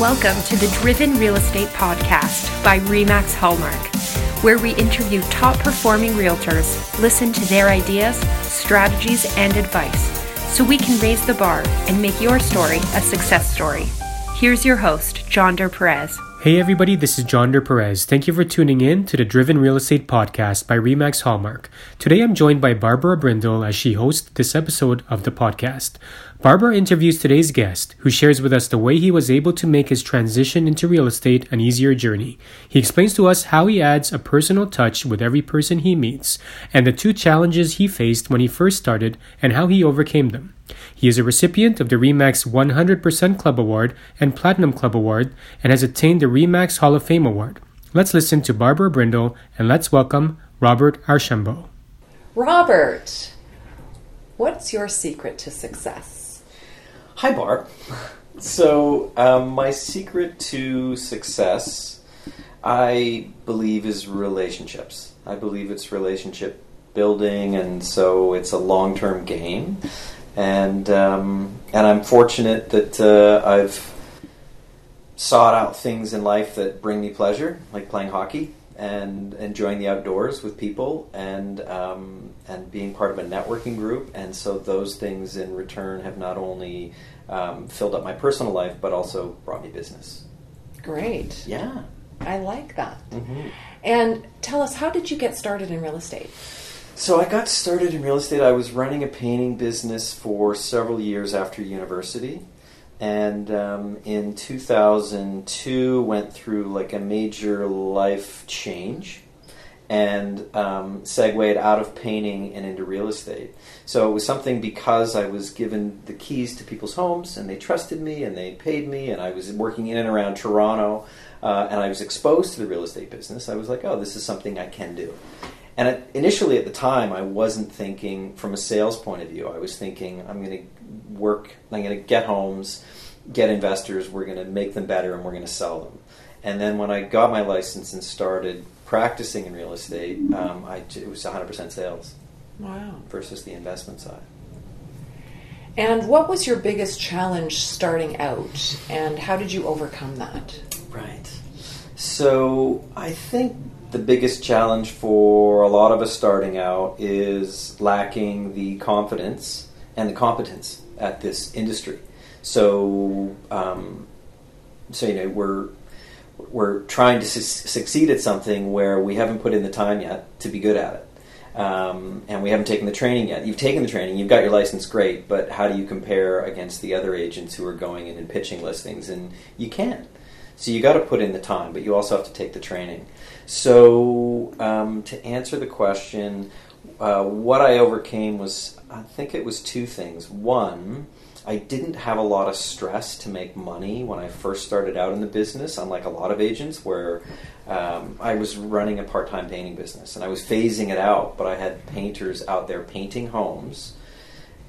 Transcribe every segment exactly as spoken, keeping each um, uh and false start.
Welcome to the Driven Real Estate Podcast by RE/MAX Hallmark, where we interview top performing realtors, listen to their ideas, strategies, and advice, so we can raise the bar and make your story a success story. Here's your host, John DePerez. Hey everybody, this is John DePerez. Thank you for tuning in to the Driven Real Estate Podcast by RE/MAX Hallmark. Today I'm joined by Barbara Brindle as she hosts this episode of the podcast. Barbara interviews today's guest, who shares with us the way he was able to make his transition into real estate an easier journey. He explains to us how he adds a personal touch with every person he meets, and the two challenges he faced when he first started and how he overcame them. He is a recipient of the RE/MAX one hundred percent Club Award and Platinum Club Award and has attained the RE/MAX Hall of Fame Award. Let's listen to Barbara Brindle and let's welcome Robert Archambault. Robert, what's your secret to success? Hi, Barb. So um, my secret to success, I believe, is relationships. I believe it's relationship building, and so it's a long-term game. And um, and I'm fortunate that uh, I've sought out things in life that bring me pleasure, like playing hockey and enjoying the outdoors with people, and um, and being part of a networking group. And so those things in return have not only um, filled up my personal life, but also brought me business. Great. Yeah. I like that. Mm-hmm. And tell us, how did you get started in real estate? So I got started in real estate. I was running a painting business for several years after university, and um, in two thousand two went through like a major life change and um, segued out of painting and into real estate. So it was something, because I was given the keys to people's homes and they trusted me and they paid me, and I was working in and around Toronto uh, and I was exposed to the real estate business. I was like, oh, this is something I can do. And initially at the time, I wasn't thinking from a sales point of view. I was thinking, I'm going to work, I'm going to get homes, get investors, we're going to make them better, and we're going to sell them. And then when I got my license and started practicing in real estate, um, I, it was one hundred percent sales. Wow. Versus the investment side. And what was your biggest challenge starting out, and how did you overcome that? Right. So I think the biggest challenge for a lot of us starting out is lacking the confidence and the competence at this industry. So, um, so you know, we're we're trying to su- succeed at something where we haven't put in the time yet to be good at it, um, and we haven't taken the training yet. You've taken the training, you've got your license, great, but how do you compare against the other agents who are going in and pitching listings? And you can't. So you got to put in the time, but you also have to take the training. So um, to answer the question, uh, what I overcame was, I think it was two things. One, I didn't have a lot of stress to make money when I first started out in the business, unlike a lot of agents, where um, I was running a part-time painting business, and I was phasing it out, but I had painters out there painting homes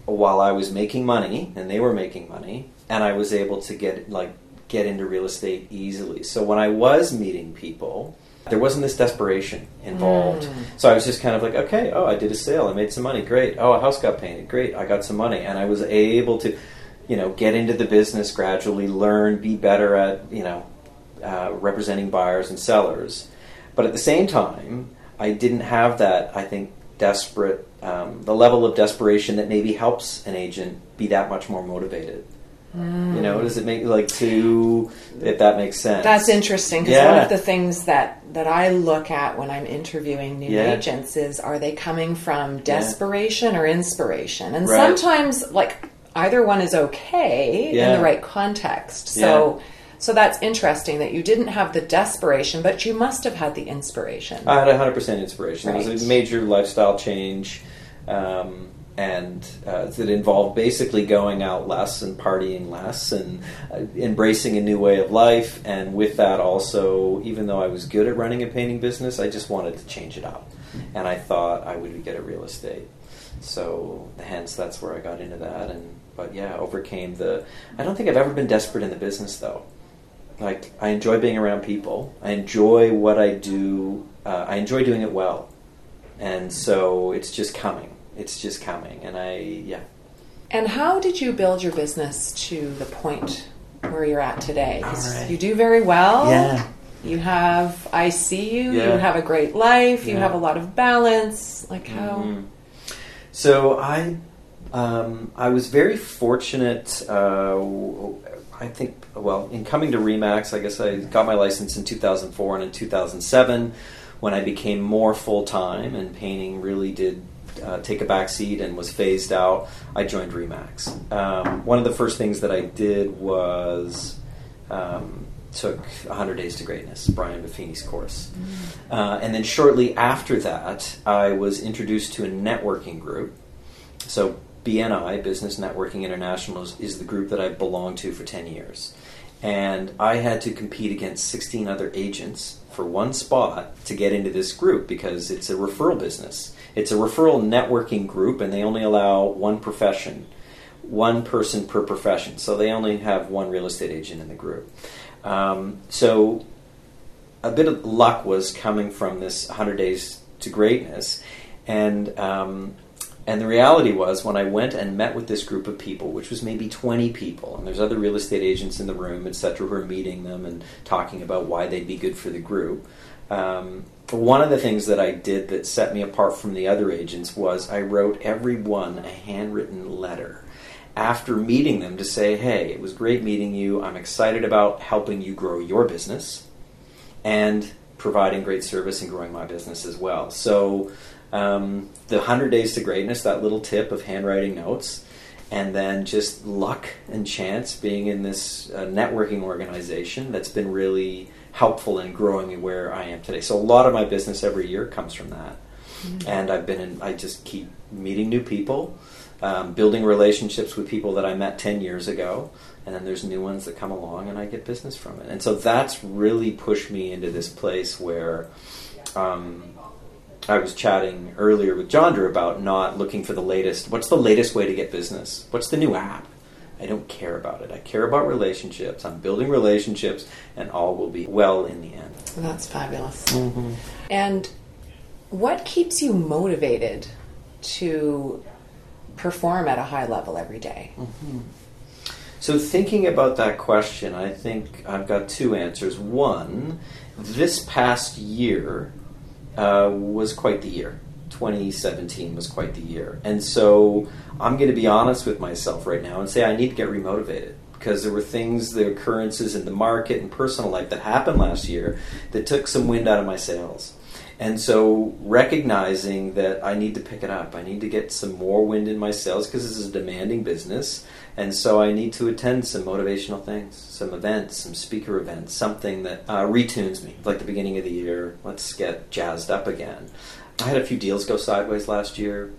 while I was making money, and they were making money, and I was able to get like get into real estate easily. So when I was meeting people, there wasn't this desperation involved. Mm. So I was just kind of like, okay, oh, I did a sale, I made some money, great. Oh, a house got painted, great, I got some money. And I was able to, you know, get into the business gradually, learn, be better at, you know, uh, representing buyers and sellers. But at the same time, I didn't have that, I think, desperate, um, the level of desperation that maybe helps an agent be that much more motivated. You know, does it make, like, to, if that makes sense? That's interesting, because yeah. One of the things that, that I look at when I'm interviewing new yeah. agents is, are they coming from desperation yeah. or inspiration? And right. sometimes, like, either one is okay yeah. in the right context. So, yeah. so that's interesting that you didn't have the desperation, but you must have had the inspiration. I had one hundred percent inspiration. Right. It was a major lifestyle change. Um And uh, that involved basically going out less and partying less and uh, embracing a new way of life. And with that also, even though I was good at running a painting business, I just wanted to change it up. And I thought I would get a real estate. So hence that's where I got into that. And But yeah, overcame the... I don't think I've ever been desperate in the business though. Like, I enjoy being around people. I enjoy what I do. Uh, I enjoy doing it well. And so it's just coming. It's just coming, and I, yeah. And how did you build your business to the point where you're at today. Right. You do very well. Yeah. You have, I see you, yeah. you have a great life, you yeah. have a lot of balance. Like how? Mm-hmm. So I, um, I was very fortunate, uh, I think, well, in coming to RE/MAX, I guess I got my license in two thousand four, and in two thousand seven, when I became more full-time and painting really did uh, take a back seat and was phased out, I joined RE/MAX. Um, one of the first things that I did was... Um, took one hundred days to Greatness, Brian Buffini's course. Mm. Uh, and then shortly after that, I was introduced to a networking group. So B N I, Business Networking International, is, is the group that I belonged to for ten years. And I had to compete against sixteen other agents for one spot to get into this group because it's a referral business. It's a referral networking group, and they only allow one profession, one person per profession. So they only have one real estate agent in the group. Um, so a bit of luck was coming from this one hundred days to Greatness, and um, and the reality was when I went and met with this group of people, which was maybe twenty people, and there's other real estate agents in the room, et cetera, who are meeting them and talking about why they'd be good for the group. Um, one of the things that I did that set me apart from the other agents was I wrote everyone a handwritten letter after meeting them to say, hey, it was great meeting you. I'm excited about helping you grow your business and providing great service and growing my business as well. So um, the one hundred days to Greatness, that little tip of handwriting notes, and then just luck and chance being in this uh, networking organization that's been really helpful in growing me where I am today. So a lot of my business every year comes from that. Mm-hmm. And I've been in, I just keep meeting new people, Um, building relationships with people that I met ten years ago, and then there's new ones that come along and I get business from it. And so that's really pushed me into this place where um, I was chatting earlier with Chandra about not looking for the latest. What's the latest way to get business? What's the new app? I don't care about it. I care about relationships. I'm building relationships, and all will be well in the end. That's fabulous. Mm-hmm. And what keeps you motivated to perform at a high level every day? Mm-hmm. So thinking about that question, I think I've got two answers. One, this past year uh, was quite the year. twenty seventeen was quite the year. And so I'm going to be honest with myself right now and say I need to get remotivated because there were things, the occurrences in the market and personal life that happened last year that took some wind out of my sails. And so recognizing that I need to pick it up, I need to get some more wind in my sails because this is a demanding business, and so I need to attend some motivational things, some events, some speaker events, something that uh, retunes me, like the beginning of the year, let's get jazzed up again. I had a few deals go sideways last year,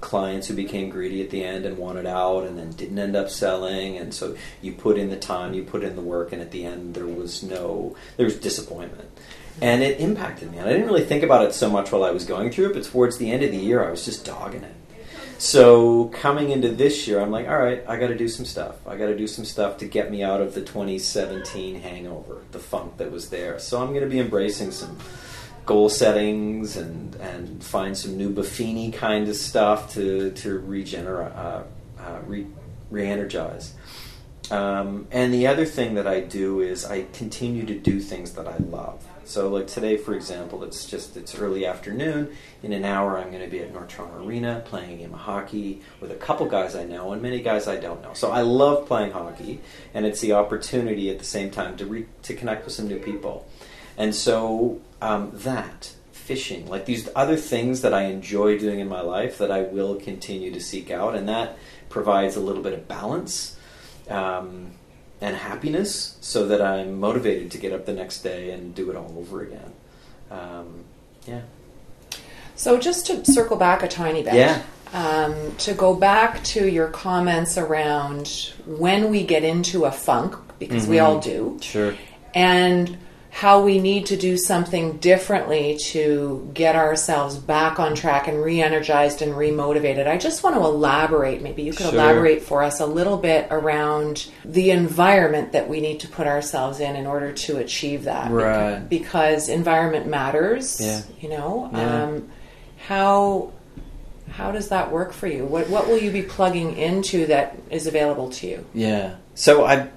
clients who became greedy at the end and wanted out and then didn't end up selling, and so you put in the time, you put in the work, and at the end there was no, there was disappointment. And it impacted me. And I didn't really think about it so much while I was going through it, but towards the end of the year, I was just dogging it. So coming into this year, I'm like, all right, I got to do some stuff. I got to do some stuff to get me out of the twenty seventeen hangover, the funk that was there. So I'm going to be embracing some goal settings and, and find some new Buffini kind of stuff to, to regenerate, uh, uh, re, re-energize. Um, and the other thing that I do is I continue to do things that I love. So like today, for example, it's just it's early afternoon. In an hour, I'm going to be at North Toronto Arena playing a game of hockey with a couple guys I know and many guys I don't know. So I love playing hockey, and it's the opportunity at the same time to re- to connect with some new people. And so um, that, fishing, like these other things that I enjoy doing in my life that I will continue to seek out, and that provides a little bit of balance Um and happiness so that I'm motivated to get up the next day and do it all over again. Um, yeah. So just to circle back a tiny bit, yeah. um, to go back to your comments around when we get into a funk, because mm-hmm. we all do, sure, and how we need to do something differently to get ourselves back on track and re-energized and re-motivated. I just want to elaborate. Maybe you could sure. elaborate for us a little bit around the environment that we need to put ourselves in in order to achieve that. Right. Because environment matters, yeah. you know. Yeah. Um, how how does that work for you? What, what will you be plugging into that is available to you? Yeah. So I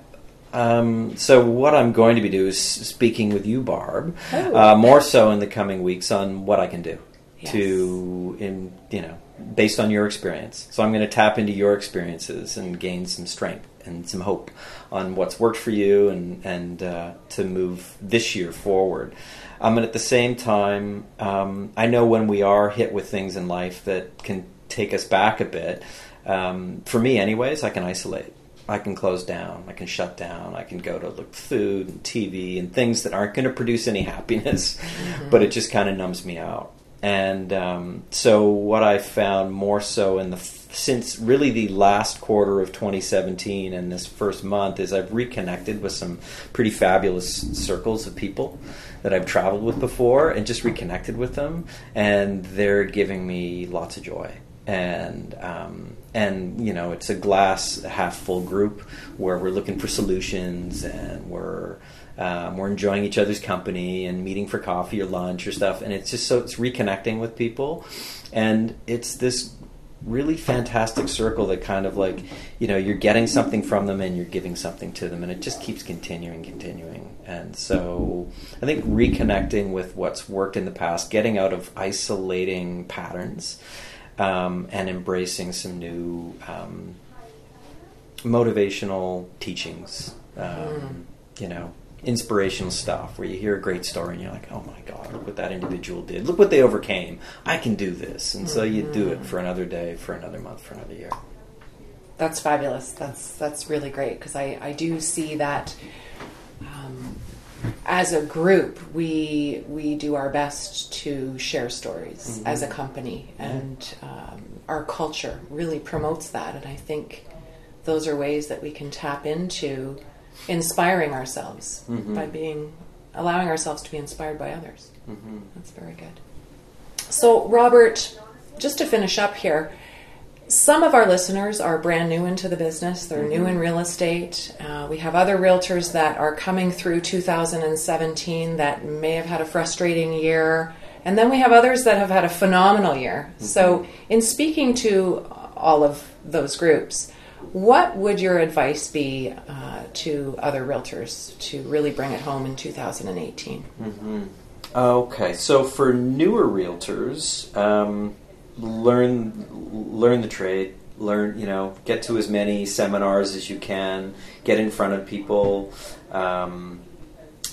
Um, so what I'm going to be doing is speaking with you, Barb, oh. uh, more so in the coming weeks on what I can do yes. to, in you know, based on your experience. So I'm going to tap into your experiences and gain some strength and some hope on what's worked for you and, and uh, to move this year forward. Um, and at the same time, um, I know when we are hit with things in life that can take us back a bit, um, for me anyways, I can isolate. I can close down, I can shut down, I can go to look food and T V and things that aren't going to produce any happiness, mm-hmm. but it just kind of numbs me out. And um, so what I found more so in the since really the last quarter of twenty seventeen and this first month is I've reconnected with some pretty fabulous circles of people that I've traveled with before and just reconnected with them, and they're giving me lots of joy. And, um, and you know, it's a glass half full group where we're looking for solutions and we're, um, we're enjoying each other's company and meeting for coffee or lunch or stuff. And it's just so it's reconnecting with people. And it's this really fantastic circle that kind of like, you know, you're getting something from them and you're giving something to them. And it just keeps continuing, continuing. And so I think reconnecting with what's worked in the past, getting out of isolating patterns, Um, and embracing some new um, motivational teachings, um, mm. you know, inspirational stuff where you hear a great story and you're like, oh my God, look what that individual did. Look what they overcame. I can do this. And mm-hmm. so you do it for another day, for another month, for another year. That's fabulous. That's that's really great because I, I do see that um, as a group, we we do our best to share stories mm-hmm. as a company, and um, our culture really promotes that. And I think those are ways that we can tap into inspiring ourselves mm-hmm. by being allowing ourselves to be inspired by others. Mm-hmm. That's very good. So, Robert, just to finish up here, some of our listeners are brand new into the business. They're mm-hmm. new in real estate. Uh, we have other realtors that are coming through two thousand seventeen that may have had a frustrating year. And then we have others that have had a phenomenal year. Mm-hmm. So in speaking to all of those groups, what would your advice be uh, to other realtors to really bring it home in two thousand eighteen? Mm-hmm. Okay. So for newer realtors... Um Learn, learn the trade, learn, you know, get to as many seminars as you can, get in front of people. Um,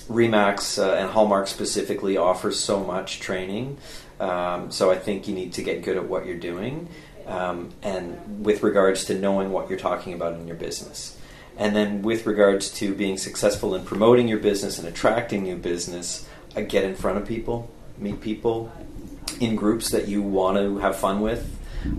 RE/MAX uh, and Hallmark specifically offers so much training. Um, so I think you need to get good at what you're doing. Um, and with regards to knowing what you're talking about in your business. And then with regards to being successful in promoting your business and attracting new business, uh, get in front of people, meet people. In groups that you want to have fun with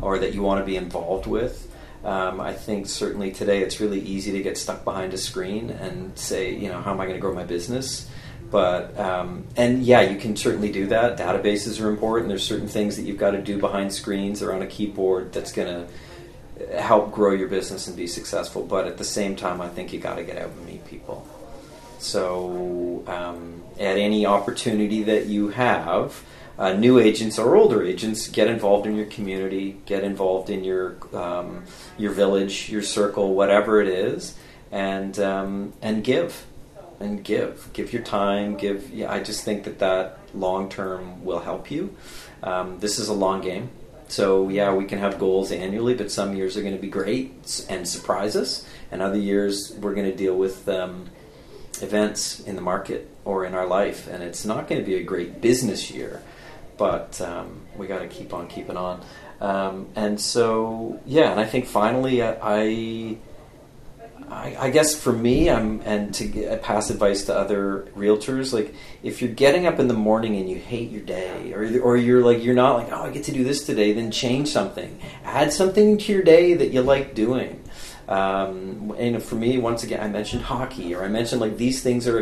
or that you want to be involved with. Um, I think certainly today it's really easy to get stuck behind a screen and say, you know, how am I going to grow my business? But, um, and yeah, you can certainly do that. Databases are important. There's certain things that you've got to do behind screens or on a keyboard that's going to help grow your business and be successful. But at the same time, I think you got to get out and meet people. So um, at any opportunity that you have, Uh, new agents or older agents, get involved in your community, get involved in your um, your village, your circle, whatever it is, and um, and give, and give, give your time, give. Yeah, I just think that that long term will help you. Um, this is a long game, so yeah, we can have goals annually, but some years are going to be great and surprise us, and other years we're going to deal with um, events in the market or in our life, and it's not going to be a great business year. But um, we got to keep on keeping on. Um, and so, yeah, and I think finally, I, I, I guess for me, I'm, and to get, pass advice to other realtors, like if you're getting up in the morning and you hate your day, or or you're like you're not like, oh, I get to do this today, then change something, add something to your day that you like doing. Um, and you know, for me, once again, I mentioned hockey, or I mentioned like these things are,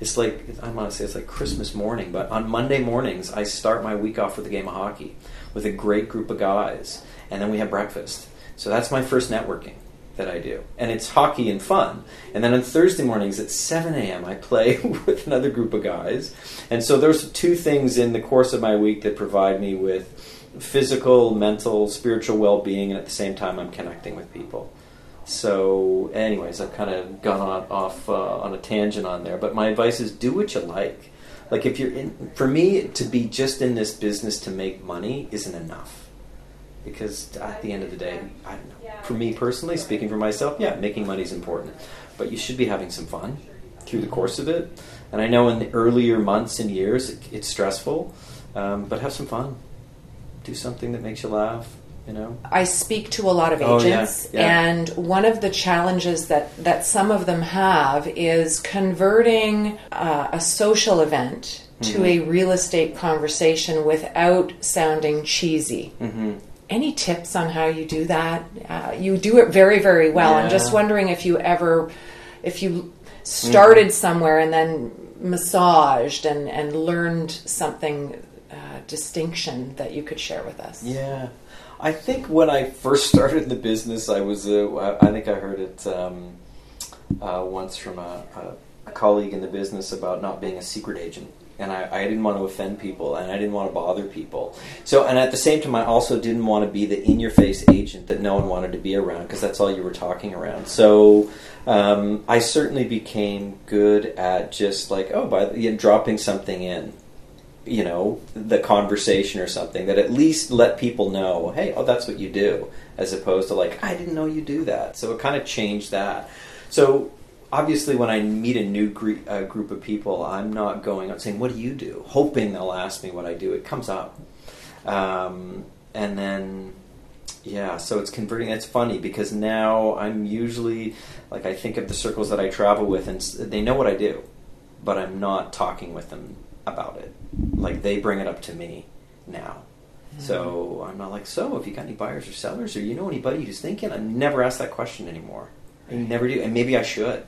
it's like, I don't want to say it's like Christmas morning, but on Monday mornings, I start my week off with a game of hockey with a great group of guys. And then we have breakfast. So that's my first networking that I do. And it's hockey and fun. And then on Thursday mornings at seven a.m., I play with another group of guys. And so there's two things in the course of my week that provide me with physical, mental, spiritual well-being. And at the same time, I'm connecting with people. So anyways, I've kind of gone on, off uh, on a tangent on there. But my advice is do what you like. Like if you're in, for me, to be just in this business to make money isn't enough. Because at the end of the day, I don't know. For me personally, speaking for myself, yeah, making money is important. But you should be having some fun through the course of it. And I know in the earlier months and years, it, it's stressful. Um, but have some fun. Do something that makes you laugh. You know? I speak to a lot of agents, oh, yeah. Yeah. and one of the challenges that, that some of them have is converting uh, a social event mm-hmm. to a real estate conversation without sounding cheesy. Mm-hmm. Any tips on how you do that? Uh, you do it very, very well. Yeah. I'm just wondering if you ever, if you started mm-hmm. somewhere and then massaged and, and learned something, uh, distinction that you could share with us. Yeah. I think when I first started the business, I was, uh, I think I heard it um, uh, once from a, a colleague in the business about not being a secret agent. And I, I didn't want to offend people, and I didn't want to bother people. So, and at the same time, I also didn't want to be the in-your-face agent that no one wanted to be around, because that's all you were talking around. So um, I certainly became good at just like, oh, by the, you know, dropping something in. You know, the conversation or something that at least let people know, hey, oh, that's what you do, as opposed to like, I didn't know you do that. So it kind of changed that. So obviously when I meet a new gr- uh, group of people, I'm not going out saying, what do you do? Hoping they'll ask me what I do. It comes up. Um, and then, yeah, so it's converting. It's funny because now I'm usually, like I think of the circles that I travel with and they know what I do, but I'm not talking with them about it. Like they bring it up to me now. Mm-hmm. So I'm not like, so if you got any buyers or sellers or you know anybody who's thinking, I never ask that question anymore. I never do. And maybe I should,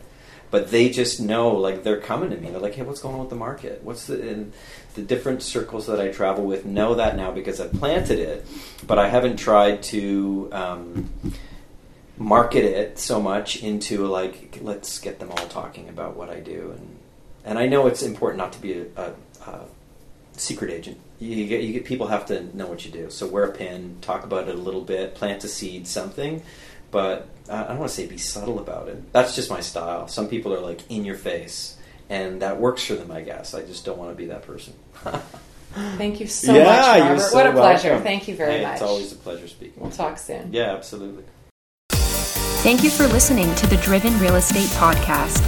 but they just know, like they're coming to me. They're like, hey, what's going on with the market? What's the, and the different circles that I travel with know that now because I planted it, but I haven't tried to, um, market it so much into like, let's get them all talking about what I do. And, and I know it's important not to be a, a Uh, secret agent. You get, you get people have to know what you do. So wear a pin, talk about it a little bit, plant a seed, something. But uh, I don't want to say be subtle about it. That's just my style. Some people are like in your face, and that works for them, I guess. I just don't want to be that person. Thank you so yeah, much, Robert. You're so what a pleasure. Welcome. Thank you very hey, much. It's always a pleasure speaking. We'll talk soon. Yeah, absolutely. Thank you for listening to the Driven Real Estate Podcast.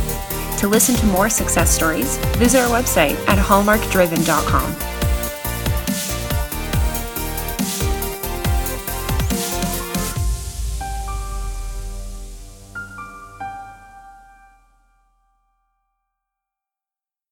To listen to more success stories, visit our website at hallmark driven dot com.